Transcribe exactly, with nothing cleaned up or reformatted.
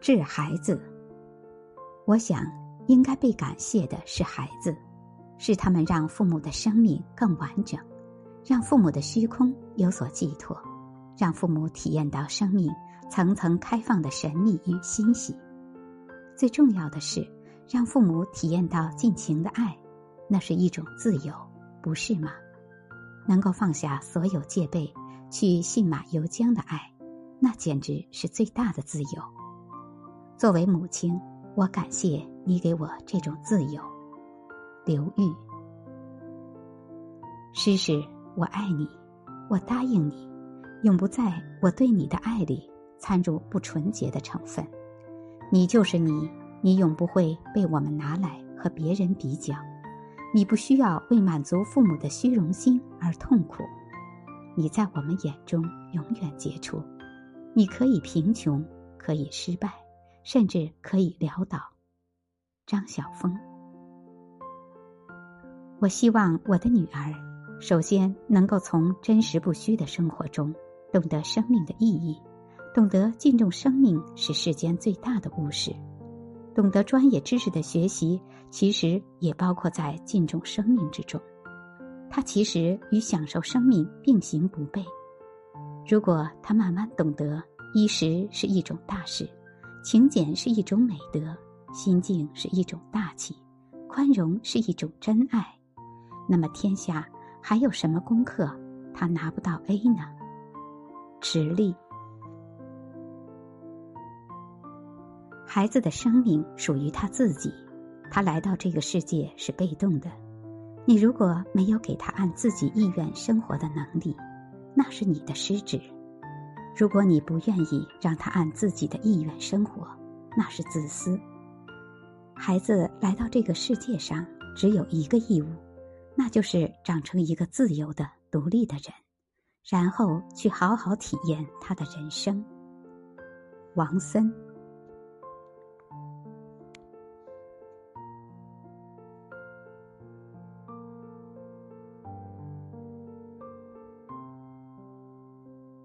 治孩子。我想应该被感谢的是孩子，是他们让父母的生命更完整，让父母的虚空有所寄托，让父母体验到生命层层开放的神秘与欣喜。最重要的是让父母体验到尽情的爱，那是一种自由，不是吗？能够放下所有戒备去信马由缰的爱，那简直是最大的自由。作为母亲，我感谢你给我这种自由。刘玉。诗诗，我爱你，我答应你，永不在我对你的爱里掺入不纯洁的成分。你就是你，你永不会被我们拿来和别人比较，你不需要为满足父母的虚荣心而痛苦，你在我们眼中永远杰出。你可以贫穷，可以失败，甚至可以潦倒。张晓峰。我希望我的女儿首先能够从真实不虚的生活中懂得生命的意义，懂得敬重生命是世间最大的物事，懂得专业知识的学习其实也包括在敬重生命之中，它其实与享受生命并行不悖。如果他慢慢懂得衣食是一种大事，勤俭是一种美德，心境是一种大气，宽容是一种真爱，那么天下还有什么功课他拿不到 A 呢？池力。孩子的生命属于他自己，他来到这个世界是被动的，你如果没有给他按自己意愿生活的能力，那是你的失职。如果你不愿意让他按自己的意愿生活，那是自私。孩子来到这个世界上只有一个义务，那就是长成一个自由的独立的人，然后去好好体验他的人生。王森。